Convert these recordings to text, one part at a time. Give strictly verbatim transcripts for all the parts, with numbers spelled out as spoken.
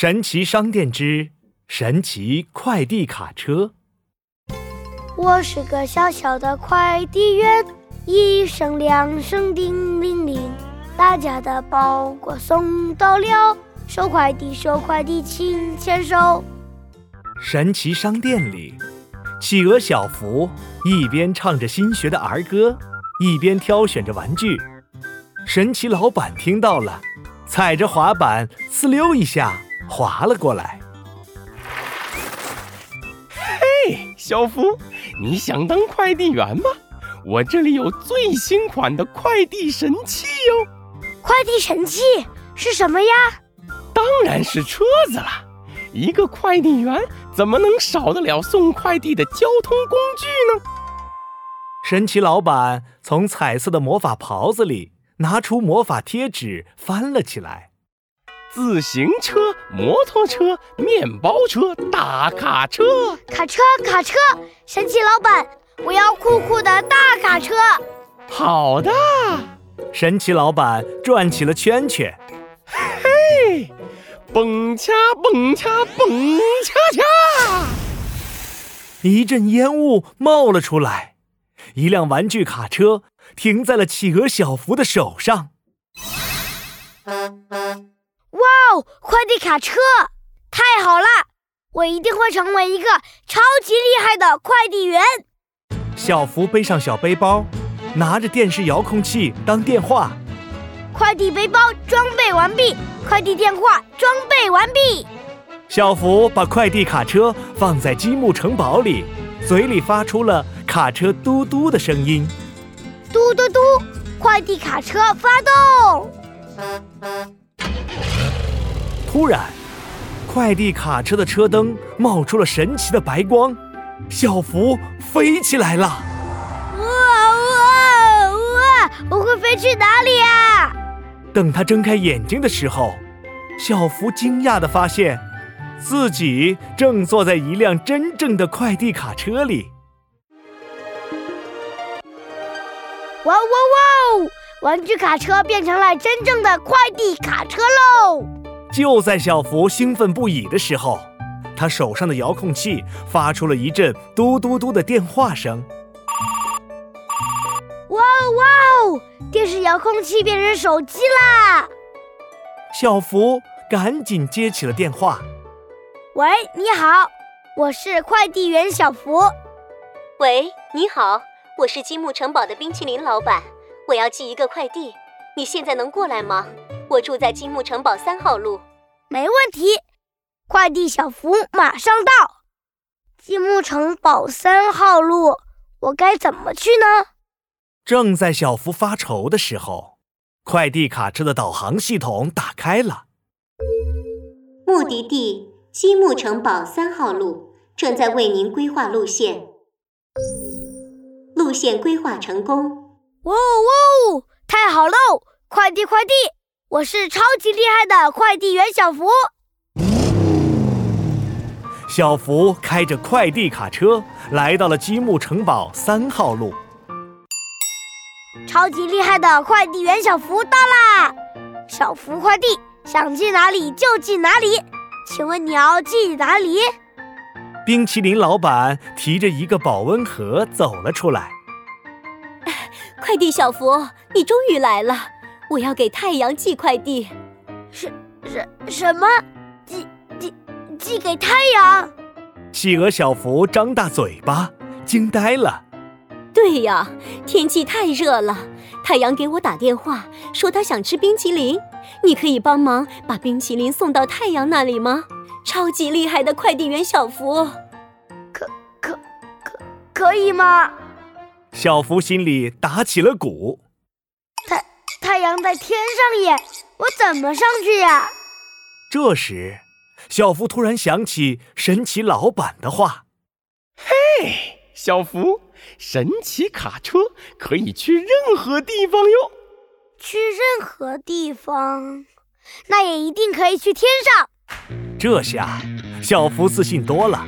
神奇商店之神奇快递卡车。我是个小小的快递员，一声两声叮铃铃，大家的包裹送到了，收快递收快递请签收。神奇商店里，企鹅小福一边唱着新学的儿歌，一边挑选着玩具。神奇老板听到了，踩着滑板呲溜一下滑了过来。嘿，小福，你想当快递员吗？我这里有最新款的快递神器哟。快递神器是什么呀？当然是车子了。一个快递员怎么能少得了送快递的交通工具呢？神奇老板从彩色的魔法袍子里拿出魔法贴纸翻了起来。自行车、摩托车、面包车、大卡车。卡车卡车，神奇老板，我要酷酷的大卡车。好的。神奇老板转起了圈圈。嘿，蹦恰蹦恰蹦恰恰，一阵烟雾冒了出来，一辆玩具卡车停在了企鹅小福的手上。哇哦，快递卡车，太好了！我一定会成为一个超级厉害的快递员。小福背上小背包，拿着电视遥控器当电话。快递背包装备完毕，快递电话装备完毕。小福把快递卡车放在积木城堡里，嘴里发出了卡车嘟嘟的声音。嘟嘟嘟，快递卡车发动。突然，快递卡车的车灯冒出了神奇的白光，小福飞起来了。哇哇哇！我会飞去哪里呀？等他睁开眼睛的时候，小福惊讶地发现自己正坐在一辆真正的快递卡车里。哇哇哇！玩具卡车变成了真正的快递卡车喽！就在小福兴奋不已的时候，他手上的遥控器发出了一阵嘟嘟嘟的电话声。哇哇哦！电视遥控器变成手机啦！小福赶紧接起了电话。喂，你好，我是快递员小福。喂，你好，我是积木城堡的冰淇淋老板，我要寄一个快递，你现在能过来吗？我住在积木城堡三号路。没问题，快递小福马上到。积木城堡三号路，我该怎么去呢？正在小福发愁的时候，快递卡车的导航系统打开了。目的地积木城堡三号路，正在为您规划路线。路线规划成功。哇哇，太好喽！快递快递，我是超级厉害的快递员小福。小福开着快递卡车来到了积木城堡三号路。超级厉害的快递员小福到啦！小福快递，想寄哪里就寄哪里，请问你要寄哪里？冰淇淋老板提着一个保温盒走了出来。快递小福，你终于来了，我要给太阳寄快递。什什什么？寄寄寄给太阳？企鹅小福张大嘴巴，惊呆了。对呀，天气太热了，太阳给我打电话说他想吃冰淇淋，你可以帮忙把冰淇淋送到太阳那里吗？超级厉害的快递员小福。可可可可以吗？小福心里打起了鼓。太太阳在天上耶，我怎么上去呀？这时，小福突然想起神奇老板的话。嘿，小福，神奇卡车可以去任何地方哟。去任何地方，那也一定可以去天上。这下小福自信多了，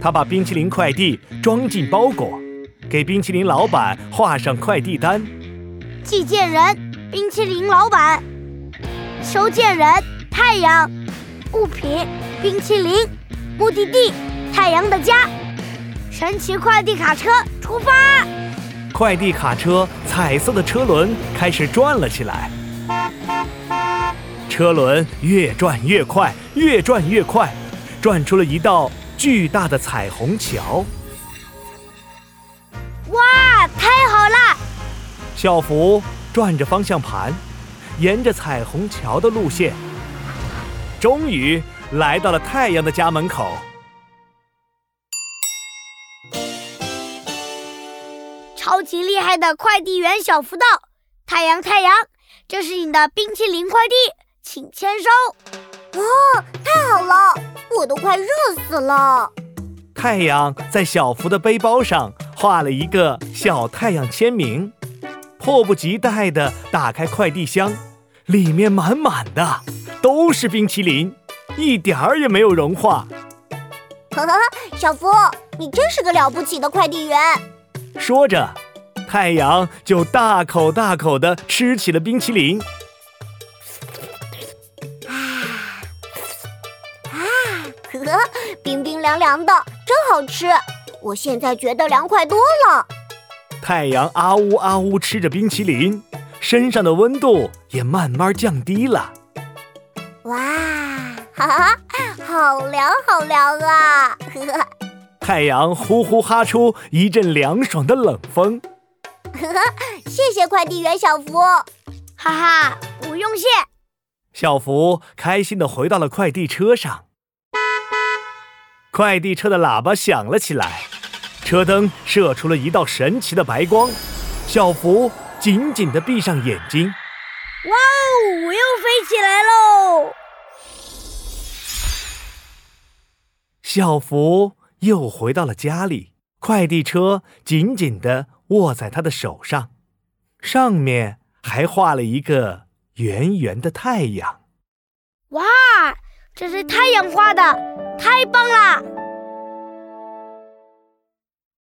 他把冰淇淋快递装进包裹，给冰淇淋老板画上快递单。寄件人冰淇淋老板，收件人太阳，物品：冰淇淋。目的地：太阳的家。神奇快递卡车出发！快递卡车彩色的车轮开始转了起来，车轮越转越快，越转越快，转出了一道巨大的彩虹桥。哇，太好了！小福转着方向盘，沿着彩虹桥的路线，终于来到了太阳的家门口。超级厉害的快递员小福到，太阳太阳，这是你的冰淇淋快递，请签收。哦，太好了，我都快热死了。太阳在小福的背包上画了一个小太阳签名，迫不及待地打开快递箱，里面满满的都是冰淇淋，一点儿也没有融化。呵呵，小福，你真是个了不起的快递员。说着，太阳就大口大口地吃起了冰淇淋。啊啊，呵呵，冰冰凉凉的，真好吃！我现在觉得凉快多了。太阳啊呜啊呜吃着冰淇淋，身上的温度也慢慢降低了。哇，哈哈，好凉好凉啊！呵呵。太阳呼呼哈出一阵凉爽的冷风。谢谢快递员小福。哈哈，不用谢。小福开心地回到了快递车上。快递车的喇叭响了起来，车灯射出了一道神奇的白光。小福紧紧地闭上眼睛。哇哦，我又飞起来喽！小福又回到了家里，快递车紧紧地握在他的手上，上面还画了一个圆圆的太阳。哇，这是太阳画的，太棒了！